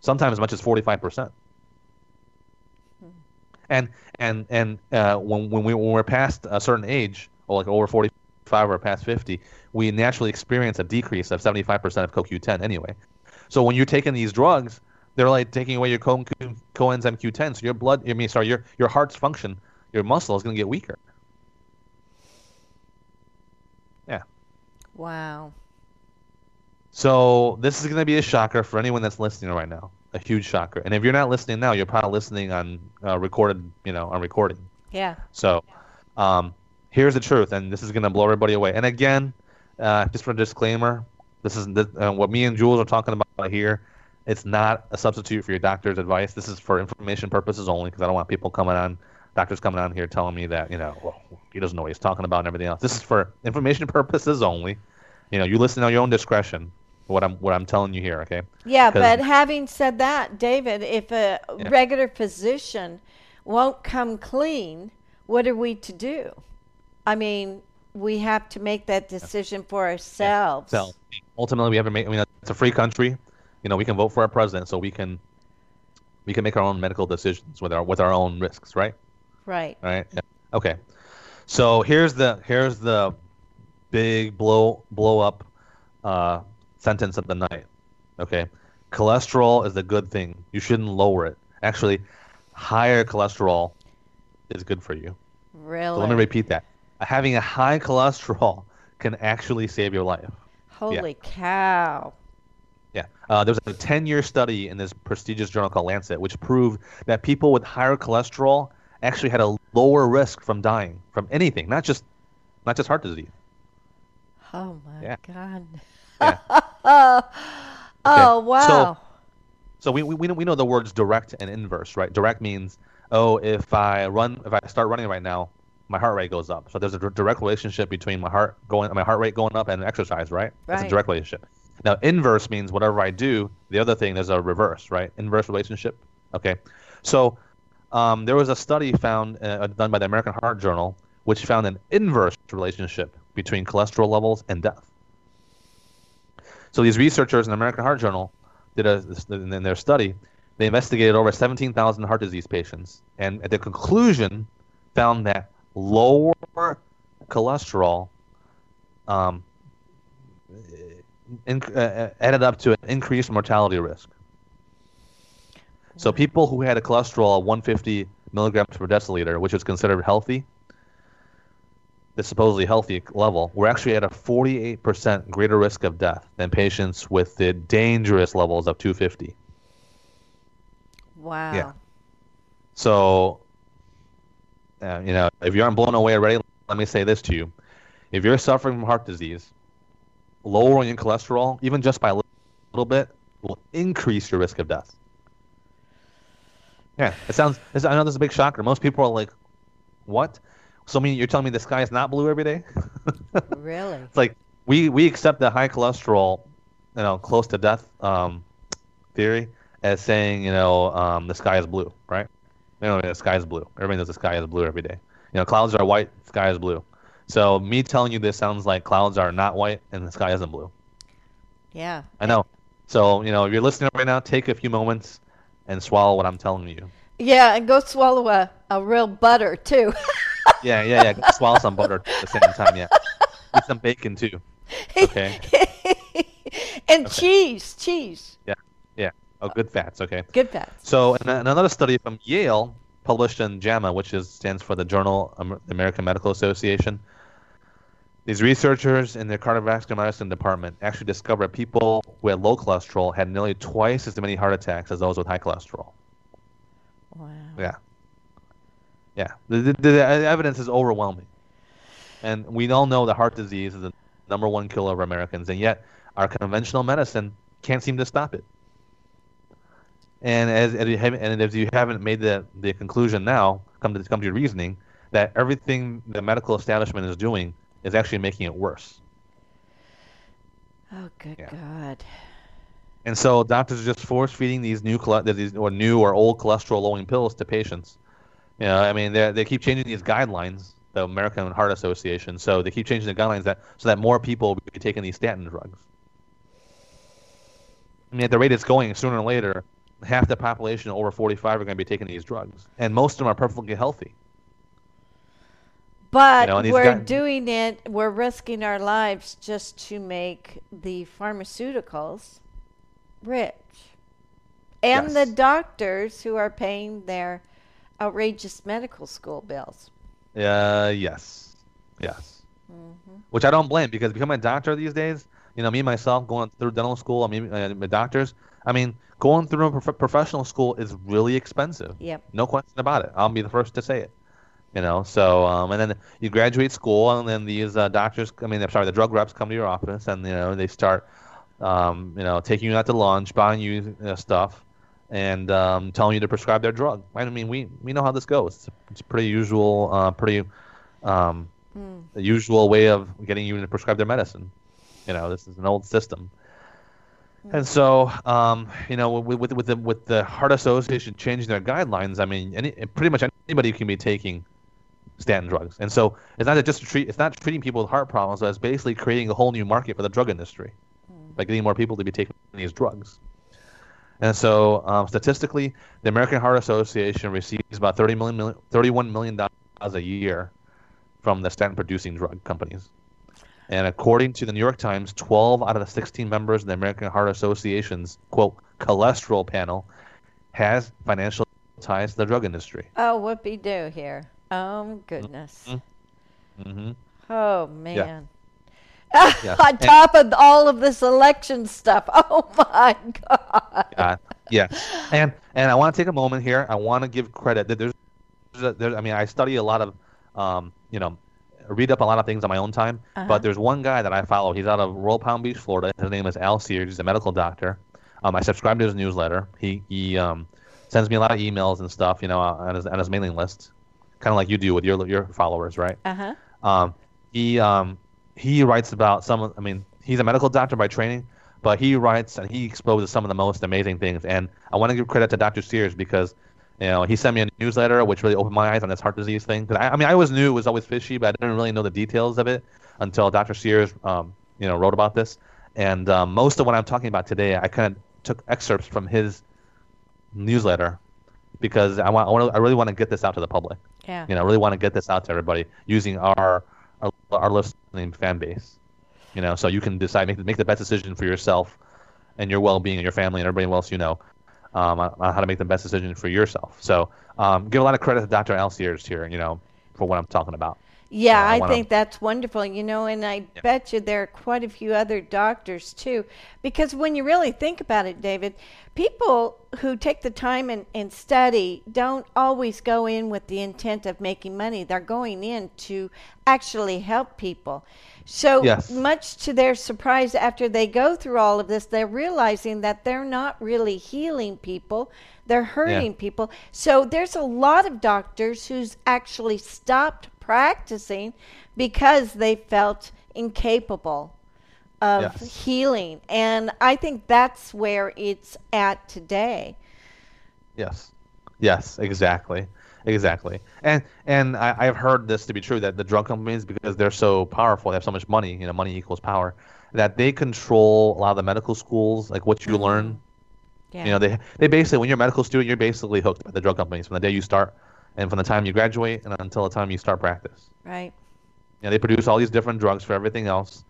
sometimes as much as forty-five percent. And and and uh, when when, we, when we're past a certain age, or like over forty-five or past fifty, we naturally experience a decrease of seventy-five percent of co Q ten anyway. So when you're taking these drugs, they're like taking away your co- coenzyme Q ten, so your blood, I mean, sorry, your your heart's function, your muscle is going to get weaker. Yeah. Wow. So this is going to be a shocker for anyone that's listening right now. A huge shocker. And if you're not listening now, you're probably listening on uh, recorded, you know, on recording. Yeah. So um, here's the truth, and this is going to blow everybody away. And again, uh, just for a disclaimer, this is this, uh, what me and Jules are talking about here. It's not a substitute for your doctor's advice. This is for information purposes only, because I don't want people coming on, doctors coming on here telling me that, you know, well, he doesn't know what he's talking about and everything else. This is for information purposes only. You know, you listen on your own discretion. What I'm what I'm telling you here, okay? Yeah, but having said that, David, if a yeah. regular physician won't come clean, what are we to do? I mean, we have to make that decision yeah. for ourselves. Yeah. So ultimately, we have to make. I mean, it's a free country. You know, we can vote for our president, so we can we can make our own medical decisions with our with our own risks, right? Right. All right. Yeah. Okay. So here's the here's the big blow blow up. Uh, Sentence of the night, okay? Cholesterol is a good thing. You shouldn't lower it. Actually, higher cholesterol is good for you. Really? So let me repeat that. Having a high cholesterol can actually save your life. Holy yeah. cow. Yeah. Uh, there was a ten-year study in this prestigious journal called Lancet, which proved that people with higher cholesterol actually had a lower risk from dying from anything, not just not just heart disease. Oh, my yeah. God. Yeah. oh, oh okay. wow! So, so we we we know, we know the words direct and inverse, right? Direct means, oh, if I run, if I start running right now, my heart rate goes up. So there's a d- direct relationship between my heart going, my heart rate going up, and exercise, right? right? That's a direct relationship. Now, inverse means whatever I do. The other thing, there's a reverse, right? Inverse relationship. Okay, so um, there was a study found uh, done by the American Heart Journal, which found an inverse relationship between cholesterol levels and death. So these researchers in the American Heart Journal did a, in their study, they investigated over seventeen thousand heart disease patients, and at the conclusion found that lower cholesterol um, in, uh, added up to an increased mortality risk. So people who had a cholesterol of one hundred fifty milligrams per deciliter, which is considered healthy, the supposedly healthy level, we're actually at a forty-eight percent greater risk of death than patients with the dangerous levels of two hundred fifty. Wow. Yeah. So, uh, you know, if you aren't blown away already, let me say this to you. If you're suffering from heart disease, lowering your cholesterol, even just by a little, little bit, will increase your risk of death. Yeah, it sounds, it's, I know this is a big shocker. Most people are like, what? So I mean, you're telling me the sky is not blue every day? Really? It's like, we, we accept the high cholesterol, you know, close to death um, theory as saying, you know, um, the sky is blue, right? You know, the sky is blue. Everybody knows the sky is blue every day. You know, clouds are white, sky is blue. So me telling you this sounds like clouds are not white and the sky isn't blue. Yeah. I know. So, you know, if you're listening right now, take a few moments and swallow what I'm telling you. Yeah, and go swallow a, a real butter, too. yeah, yeah, yeah. Go swallow some butter at the same time, yeah. Eat some bacon, too. Okay. and okay. cheese, cheese. Yeah, yeah. Oh, good fats, okay. Good fats. So in, in another study from Yale, published in JAMA, which is stands for the Journal of the American Medical Association, these researchers in their cardiovascular medicine department actually discovered people who had low cholesterol had nearly twice as many heart attacks as those with high cholesterol. Wow. Yeah. Yeah. The, the, the evidence is overwhelming. And we all know that heart disease is the number one killer of Americans, and yet our conventional medicine can't seem to stop it. And as and if you haven't made the, the conclusion now, come to come to your reasoning, that everything the medical establishment is doing is actually making it worse. Oh, good yeah. God. And so doctors are just force-feeding these new these or new or old cholesterol-lowering pills to patients. You know, I mean, they keep changing these guidelines, the American Heart Association, so they keep changing the guidelines that so that more people will be taking these statin drugs. I mean, at the rate it's going, sooner or later, half the population over forty-five are going to be taking these drugs, and most of them are perfectly healthy. But you know, we're guys, doing it, we're risking our lives just to make the pharmaceuticals rich. And yes. the doctors who are paying their outrageous medical school bills. Uh, yes. Yes. Mm-hmm. Which I don't blame, because becoming a doctor these days, you know, me, myself, going through dental school, I mean, uh, doctors, I mean, going through a prof professional school is really expensive. Yep. No question about it. I'll be the first to say it. You know, so, um, and then you graduate school, and then these uh, doctors, I mean, I'm sorry, the drug reps come to your office, and, you know, they start, um, you know, taking you out to lunch, buying you, you know, stuff, and um, telling you to prescribe their drug. I mean, we, we know how this goes. It's, it's pretty usual, uh, pretty um, mm. the usual way of getting you to prescribe their medicine. You know, this is an old system. And so, um, you know, with with the with the Heart Association changing their guidelines, I mean, any, pretty much anybody can be taking statin drugs. And so, it's not just to treat it's not treating people with heart problems, but it's basically creating a whole new market for the drug industry mm. by getting more people to be taking these drugs. And so, um, statistically, the American Heart Association receives about thirty million, thirty-one million dollars a year from the statin-producing drug companies. And according to the New York Times, twelve out of the sixteen members of the American Heart Association's, quote, cholesterol panel has financial ties to the drug industry. Oh, whoopee-doo here. Oh, goodness. Mm-hmm. Mm-hmm. Oh, man. Yeah. Yeah. On top and, of all of this election stuff. Oh, my God. Yeah. yeah. And and I want to take a moment here. I want to give credit. That there's, there's, there's, I mean, I study a lot of, um, you know, read up a lot of things on my own time, uh-huh. but there's one guy that I follow. He's out of Royal Palm Beach, Florida. His name is Al Sears. He's a medical doctor. Um, I subscribe to his newsletter. He he um, sends me a lot of emails and stuff, you know, on his, on his mailing list, kind of like you do with your your followers, right? Uh-huh. Um, he um, he writes about some. I mean, he's a medical doctor by training, but he writes and he exposes some of the most amazing things. And I want to give credit to Doctor Sears because, you know, he sent me a newsletter, which really opened my eyes on this heart disease thing. Because I, I mean, I always knew it was always fishy, but I didn't really know the details of it until Doctor Sears, um, you know, wrote about this. And um, most of what I'm talking about today, I kind of took excerpts from his newsletter because I want, I, want to, I really want to get this out to the public. Yeah. You know, I really want to get this out to everybody using our our, our listening fan base. You know, so you can decide make make the best decision for yourself and your well-being and your family and everybody else you know. Um, on, on how to make the best decision for yourself. So um, give a lot of credit to Doctor Al Sears here, you know, for what I'm talking about. Yeah, uh, I, I think that's wonderful, you know, and I yeah. bet you there are quite a few other doctors too, because when you really think about it, David, people who take the time and, and study don't always go in with the intent of making money. They're going in to actually help people. So yes. much to their surprise, after they go through all of this, they're realizing that they're not really healing people. They're hurting yeah. people. So there's a lot of doctors who's actually stopped practicing because they felt incapable of yes. healing. And I think that's where it's at today. Yes. Yes, exactly. Exactly. And and I, I've heard this to be true, that the drug companies, because they're so powerful, they have so much money, you know, money equals power, that they control a lot of the medical schools, like what you mm-hmm. learn. Yeah. You know, they they basically, when you're a medical student, you're basically hooked by the drug companies from the day you start and from the time you graduate and until the time you start practice. Right. You know, they produce all these different drugs for everything else.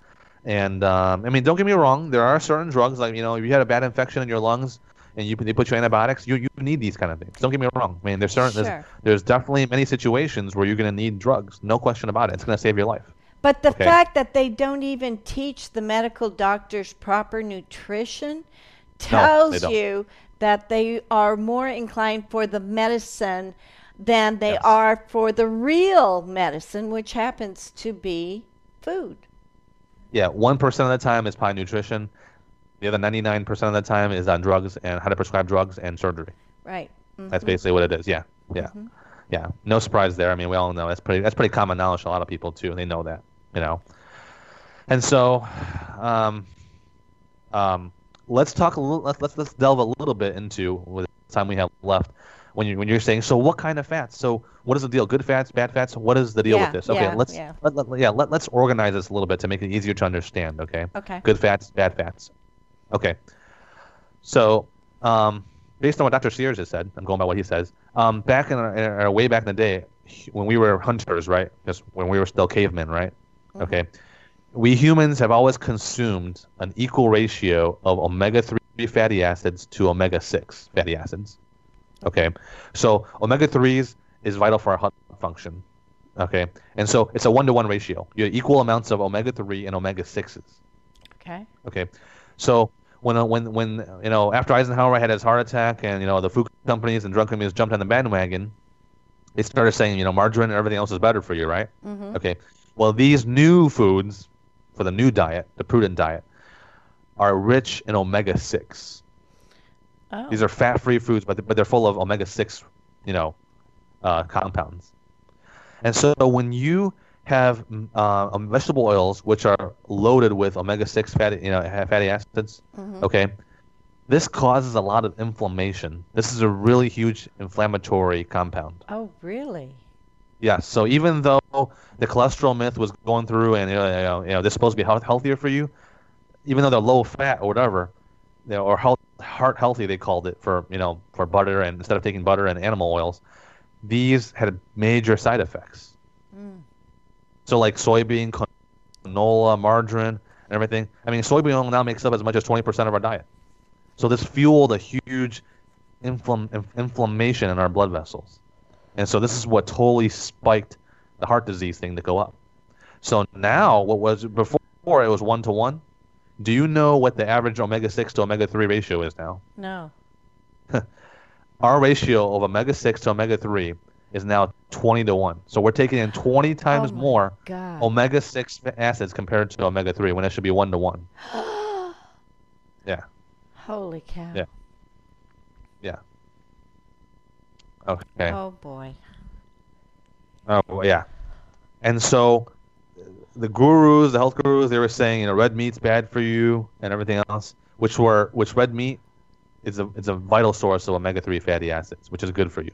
And, um, I mean, don't get me wrong, there are certain drugs, like, you know, if you had a bad infection in your lungs and you they put you antibiotics, you, you need these kind of things. Don't get me wrong. I mean, there's certain sure. there's, there's definitely many situations where you're going to need drugs. No question about it. It's going to save your life. But the okay. fact that they don't even teach the medical doctors proper nutrition tells no, you that they are more inclined for the medicine than they yes. are for the real medicine, which happens to be food. Yeah, one percent of the time is probably nutrition. The other ninety-nine percent of the time is on drugs and how to prescribe drugs and surgery. Right. Mm-hmm. That's basically what it is. Yeah, yeah, mm-hmm. yeah. No surprise there. I mean, we all know. That's pretty That's pretty common knowledge to a lot of people, too, and they know that, you know. And so um, um, let's talk a little, let's, let's, let's delve a little bit into what time we have left. When you when you're saying, so what kind of fats? So what is the deal? Good fats, bad fats. What is the deal yeah, with this? Okay, yeah, let's yeah. Let, let, yeah let let's organize this a little bit to make it easier to understand. Okay. Okay. Good fats, bad fats. Okay. So um, based on what Doctor Sears has said, I'm going by what he says. Um, back in our, in our way back in the day, when we were hunters, right? Just when we were still cavemen, right? Mm-hmm. Okay. We humans have always consumed an equal ratio of omega three fatty acids to omega six fatty acids. Okay, so omega threes is vital for our heart function. Okay, and so it's a one-to-one ratio. You have equal amounts of omega three and omega sixes. Okay. Okay, so when when when you know after Eisenhower had his heart attack and you know the food companies and drug companies jumped on the bandwagon, they started saying you know margarine and everything else is better for you, right? Mm-hmm. Okay. Well, these new foods for the new diet, the prudent diet, are rich in omega six. Oh. These are fat-free foods, but but they're full of omega six, you know, uh, compounds. And so when you have uh, vegetable oils, which are loaded with omega six fatty, you know, fatty acids, mm-hmm. okay, this causes a lot of inflammation. This is a really huge inflammatory compound. Oh, really? Yeah. So even though the cholesterol myth was going through, and you know, you know, they're supposed to be health- healthier for you, even though they're low fat or whatever. You know, or health, heart healthy, they called it for you know for butter, and instead of taking butter and animal oils, these had major side effects. Mm. So like soybean, canola, margarine, and everything. I mean, soybean oil now makes up as much as twenty percent of our diet. So this fueled a huge infl- inflammation in our blood vessels, and so this is what totally spiked the heart disease thing to go up. So now what was before it was one to one. Do you know what the average omega six to omega three ratio is now? No. Our ratio of omega six to omega three is now twenty to one. So we're taking in twenty times oh more God. omega six acids compared to omega three when it should be one to one. Yeah. Holy cow. Yeah. Yeah. Okay. Oh, boy. Oh, yeah. And so the gurus, the health gurus, they were saying, you know, red meat's bad for you and everything else, which were, which red meat is a, it's a vital source of omega three fatty acids, which is good for you.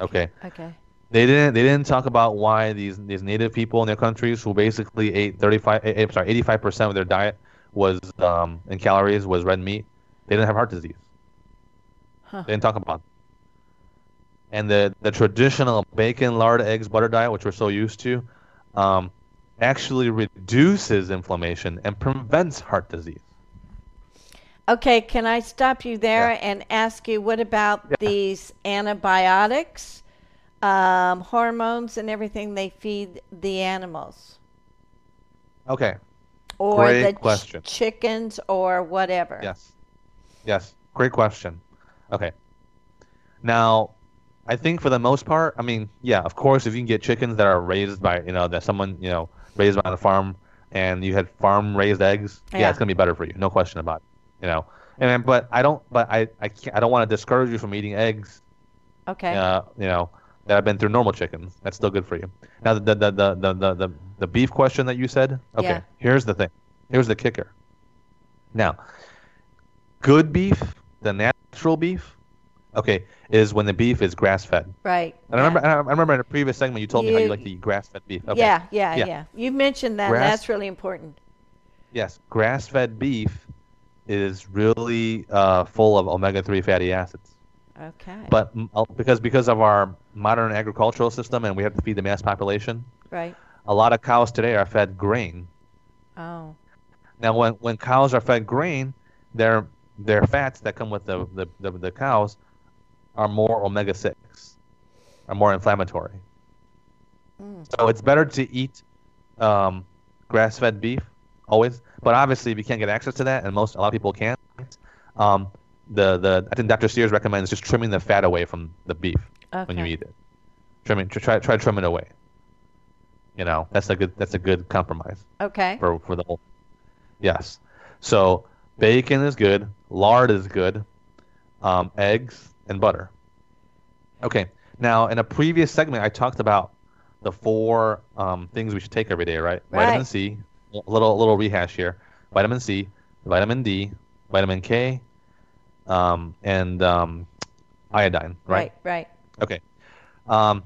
Okay. Okay. They didn't, they didn't talk about why these, these native people in their countries who basically ate thirty-five, I'm sorry, eighty-five percent of their diet was, um, in calories was red meat. They didn't have heart disease. Huh. They didn't talk about it. And the, the traditional bacon, lard, eggs, butter diet, which we're so used to, Um, actually reduces inflammation and prevents heart disease. Okay, can I stop you there yeah. and ask you, what about yeah. these antibiotics? um, hormones and everything they feed the animals. Okay. Or Great the question. Ch chickens or whatever. Yes. Yes. Great question. Okay. Now, I think for the most part, I mean, yeah, of course, if you can get chickens that are raised by, you know, that someone, you know, raised by the farm and you had farm raised eggs, yeah, yeah it's going to be better for you. No question about it, you know. And but I don't, but I, I can't, I don't want to discourage you from eating eggs. Okay. Uh, you know, that have been through normal chickens. That's still good for you. Now, the, the, the, the, the, the, the beef question that you said. Okay. Yeah. Here's the thing. Here's the kicker. Now, good beef, the natural beef, okay, is when the beef is grass-fed. Right. And yeah. I remember, I remember in a previous segment you told you, me how you like to eat grass-fed beef. Okay. Yeah, yeah, yeah, yeah. You mentioned that. Grass, and that's really important. Yes, grass-fed beef is really uh, full of omega three fatty acids. Okay. But uh, because because of our modern agricultural system and we have to feed the mass population, right? A lot of cows today are fed grain. Oh. Now, when when cows are fed grain, their their fats that come with the the, the, the cows are more omega six, are more inflammatory. Mm. So it's better to eat um, grass-fed beef always, but obviously if you can't get access to that, and most a lot of people can't, um, the the I think Doctor Sears recommends just trimming the fat away from the beef okay. when you eat it. Trimming, try try to trim it away. You know, that's a good that's a good compromise. Okay. For for the whole. Yes. So bacon is good, lard is good, um, eggs. And butter. Okay. Now, in a previous segment, I talked about the four um, things we should take every day, right? right? Vitamin C. A little little rehash here. Vitamin C, vitamin D, vitamin K, um, and um, iodine, right? Right, right. Okay. Um,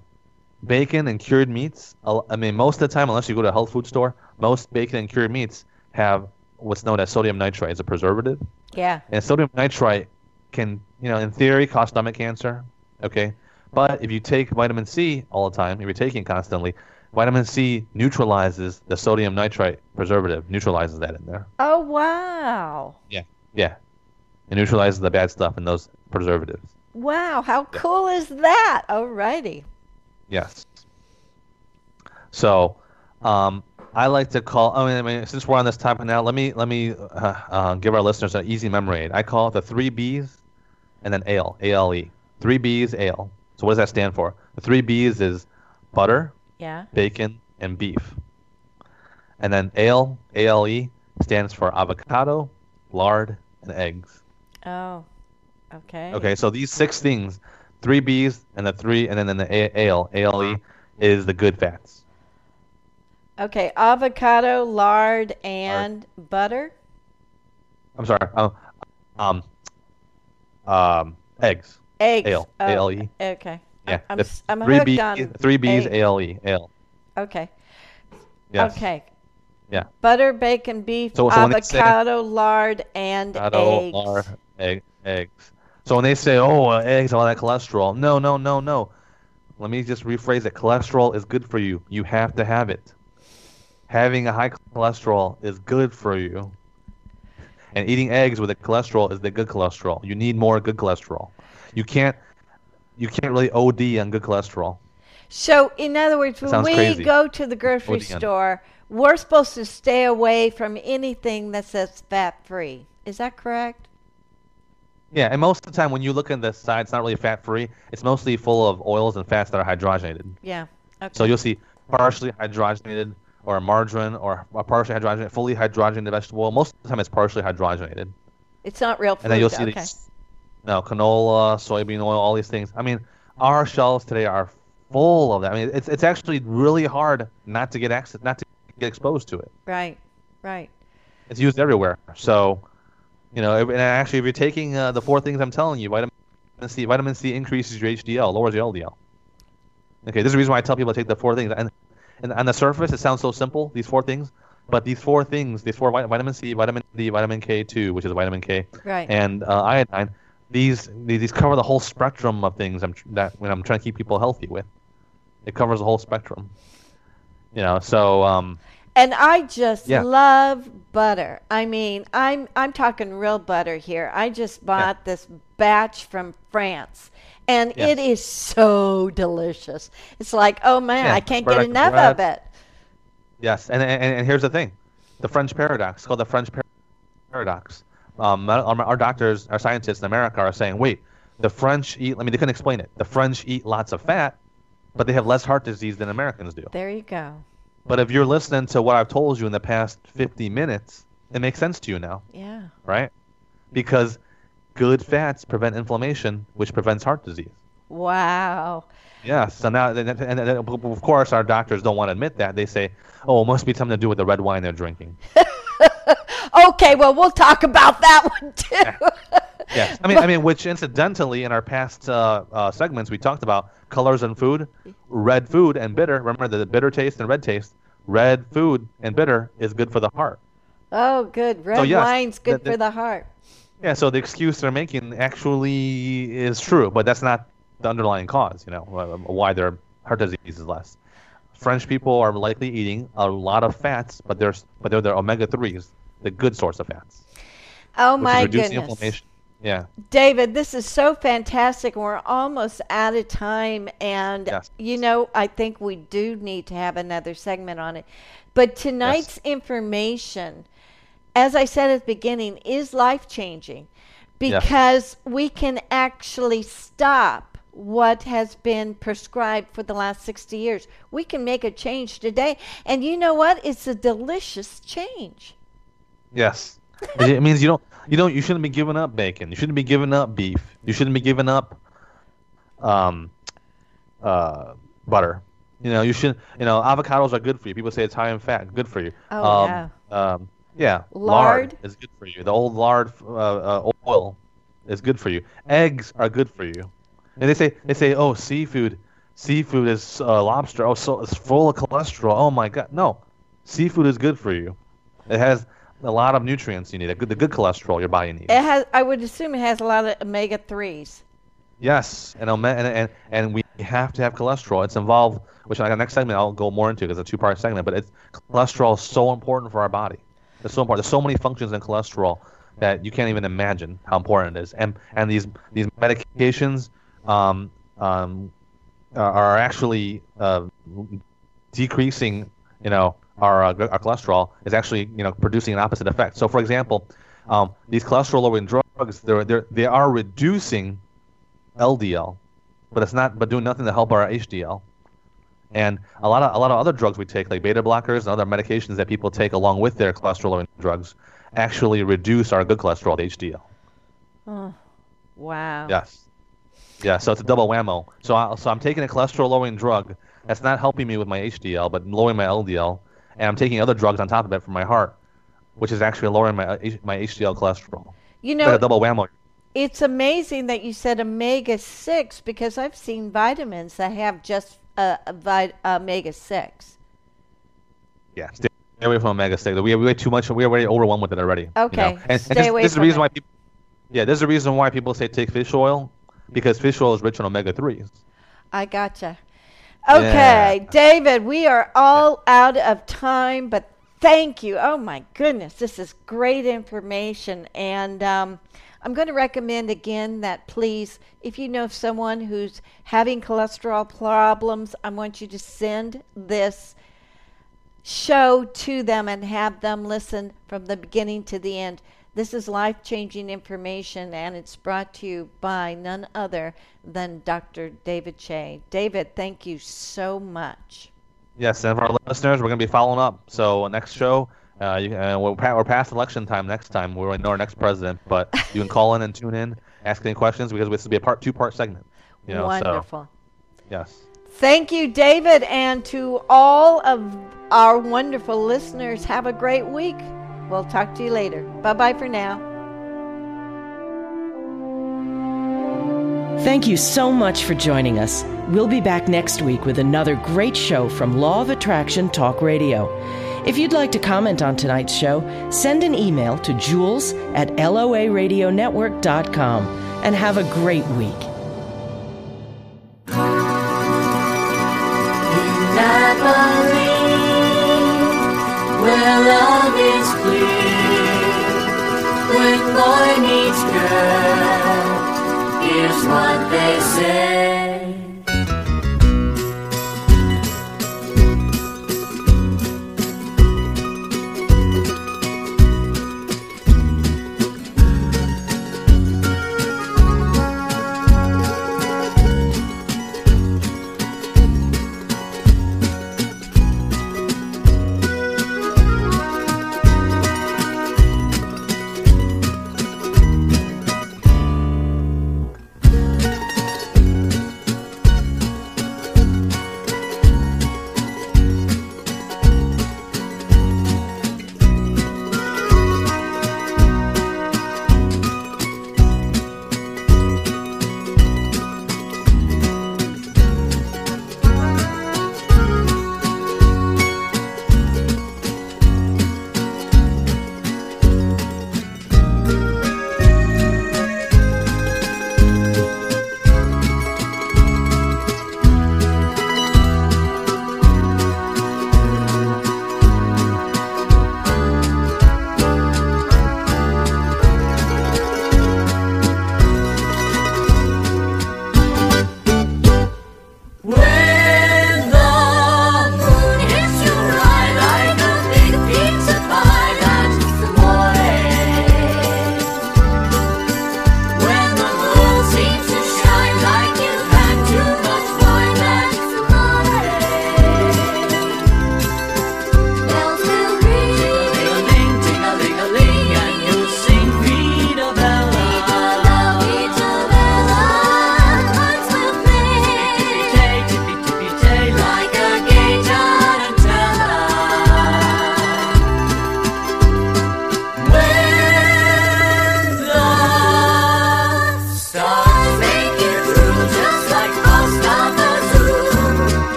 bacon and cured meats. I mean, most of the time, unless you go to a health food store, most bacon and cured meats have what's known as sodium nitrite. It's a preservative. Yeah. And sodium nitrite can, you know, in theory, cause stomach cancer, okay? But if you take vitamin C all the time, if you're taking constantly, vitamin C neutralizes the sodium nitrite preservative, neutralizes that in there. Oh, wow. Yeah, yeah. It neutralizes the bad stuff in those preservatives. Wow, how cool is that? Alrighty. Yes. So, um, I like to call, I mean, I mean, since we're on this topic now, let me let me uh, uh, give our listeners an easy memory aid. I call it the three B's and then ale, A L E. Three B's, ale. So what does that stand for? The three B's is butter, yeah, bacon, and beef. And then ale, A L E, stands for avocado, lard, and eggs. Oh, okay. Okay, so these six things, three B's and the three, and then, then the a ale, A L E, is the good fats. Okay, avocado, lard, and lard. butter. I'm sorry. Um, um, um eggs. Eggs. Ale. Oh, A L E. Okay. Yeah. I'm, I'm hooked B, on three B's. A A L E. Ale. Okay. Yes. Okay. Yeah. Butter, bacon, beef, so, so avocado, say, lard, and avocado, eggs. Lard, egg, eggs. So when they say, "Oh, uh, eggs, all that cholesterol," no, no, no, no. Let me just rephrase it. Cholesterol is good for you. You have to have it. Having a high cholesterol is good for you. And eating eggs with a cholesterol is the good cholesterol. You need more good cholesterol. You can't you can't really O D on good cholesterol. So, in other words, when we crazy. go to the grocery store, we're supposed to stay away from anything that says fat-free. Is that correct? Yeah, and most of the time when you look at the side, it's not really fat-free. It's mostly full of oils and fats that are hydrogenated. Yeah. Okay. So you'll see partially hydrogenated or a margarine, or a partially hydrogenated, fully hydrogenated vegetable. Well, most of the time it's partially hydrogenated. It's not real food, and then you'll see okay. these, you know, canola, soybean oil, all these things. I mean, our shelves today are full of that. I mean, it's it's actually really hard not to get access, not to get exposed to it. Right, right. It's used everywhere. So, you know, and actually if you're taking uh, the four things I'm telling you, vitamin C, vitamin C increases your H D L, lowers your L D L. Okay, this is the reason why I tell people to take the four things. And And on the surface, it sounds so simple, these four things. But these four things, these four, vitamin C, vitamin D, vitamin K two, which is vitamin K, right, and uh, iodine, these, these these cover the whole spectrum of things I'm tr that when I'm trying to keep people healthy with. It covers the whole spectrum. You know, so... Um, And I just yeah. love butter. I mean, I'm I'm talking real butter here. I just bought yeah. this batch from France, and yeah. it is so delicious. It's like, oh man, yeah, I can't get enough of it. Yes, and, and and here's the thing, the French paradox. It's called the French paradox. Um, our, our doctors, our scientists in America are saying, wait, the French eat. I mean, they couldn't explain it. The French eat lots of fat, but they have less heart disease than Americans do. There you go. But if you're listening to what I've told you in the past fifty minutes, it makes sense to you now. Yeah. Right? Because good fats prevent inflammation, which prevents heart disease. Wow. Yeah. So now, and, and, and of course, our doctors don't want to admit that. They say, oh, it must be something to do with the red wine they're drinking. Okay. Well, we'll talk about that one, too. Yeah. Yes. I mean, I mean, which incidentally, in our past uh, uh, segments, we talked about colors in food, red food and bitter. Remember the bitter taste and red taste. Red food and bitter is good for the heart. Oh, good. Red so, yes, wine's good the, the, for the heart. Yeah. So the excuse they're making actually is true, but that's not the underlying cause, you know, why their heart disease is less. French people are likely eating a lot of fats, but they're, but they're their omega threes, the good source of fats. Oh, my goodness. Which is reducing inflammation. Yeah. David, this is so fantastic. We're almost out of time. And, yes. you know, I think we do need to have another segment on it. But tonight's yes. information, as I said at the beginning, is life-changing because yes. we can actually stop what has been prescribed for the last sixty years. We can make a change today. And you know what? It's a delicious change. Yes. It means you don't. You don't. You shouldn't be giving up bacon. You shouldn't be giving up beef. You shouldn't be giving up, um, uh, butter. You know. You should. You know. Avocados are good for you. People say it's high in fat. Good for you. Oh um, yeah. Um, yeah. Lard. Lard is good for you. The old lard uh, uh, oil is good for you. Eggs are good for you. And they say they say oh seafood, seafood is uh, lobster. Oh, so it's full of cholesterol. Oh my God. No, seafood is good for you. It has a lot of nutrients you need, a good, the good cholesterol your body needs. It has, I would assume it has a lot of omega threes. Yes, and, and, and, and we have to have cholesterol. It's involved, which in the next segment I'll go more into because it's a two-part segment, but it's, cholesterol is so important for our body. It's so important. There's so many functions in cholesterol that you can't even imagine how important it is. And, and these, these medications um, um, are actually uh, decreasing, you know, Our, uh, our cholesterol is actually, you know, producing an opposite effect. So, for example, um, these cholesterol-lowering drugs, they're, they're, they are reducing L D L, but it's not, but doing nothing to help our H D L. And a lot of a lot of other drugs we take, like beta blockers and other medications that people take along with their cholesterol-lowering drugs, actually reduce our good cholesterol, the H D L. Oh, wow. Yes. Yeah. So it's a double whammo. So, I, so I'm taking a cholesterol-lowering drug that's not helping me with my H D L, but lowering my L D L. And I'm taking other drugs on top of it for my heart, which is actually lowering my my H D L cholesterol. You know, a double whammy. It's amazing that you said omega six because I've seen vitamins that have just uh, vit- omega six. Yeah, stay away from omega six. We have way too much. We are already overwhelmed with it already. Okay, you know? and, stay and this, away. This is the reason it. why people. Yeah, this is the reason why people say take fish oil, because fish oil is rich in omega threes. I gotcha. Okay, yeah. David, we are all yeah. out of time, but thank you. Oh, my goodness. This is great information. And um, I'm going to recommend again that please, if you know of someone who's having cholesterol problems, I want you to send this show to them and have them listen from the beginning to the end. This is life-changing information, and it's brought to you by none other than Doctor David Che. David, thank you so much. Yes, and for our listeners, we're going to be following up. So next show, uh, you, uh, we're, pa- we're past election time next time. We already know our next president, but you can call in and tune in, ask any questions, because this will be a part two-part segment. You know, wonderful. So, yes. Thank you, David, and to all of our wonderful listeners, have a great week. We'll talk to you later. Bye-bye for now. Thank you so much for joining us. We'll be back next week with another great show from Law of Attraction Talk Radio. If you'd like to comment on tonight's show, send an email to Jules at L O A radio network dot com and have a great week. Do not believe their love is clear. When boy meets girl, here's what they say.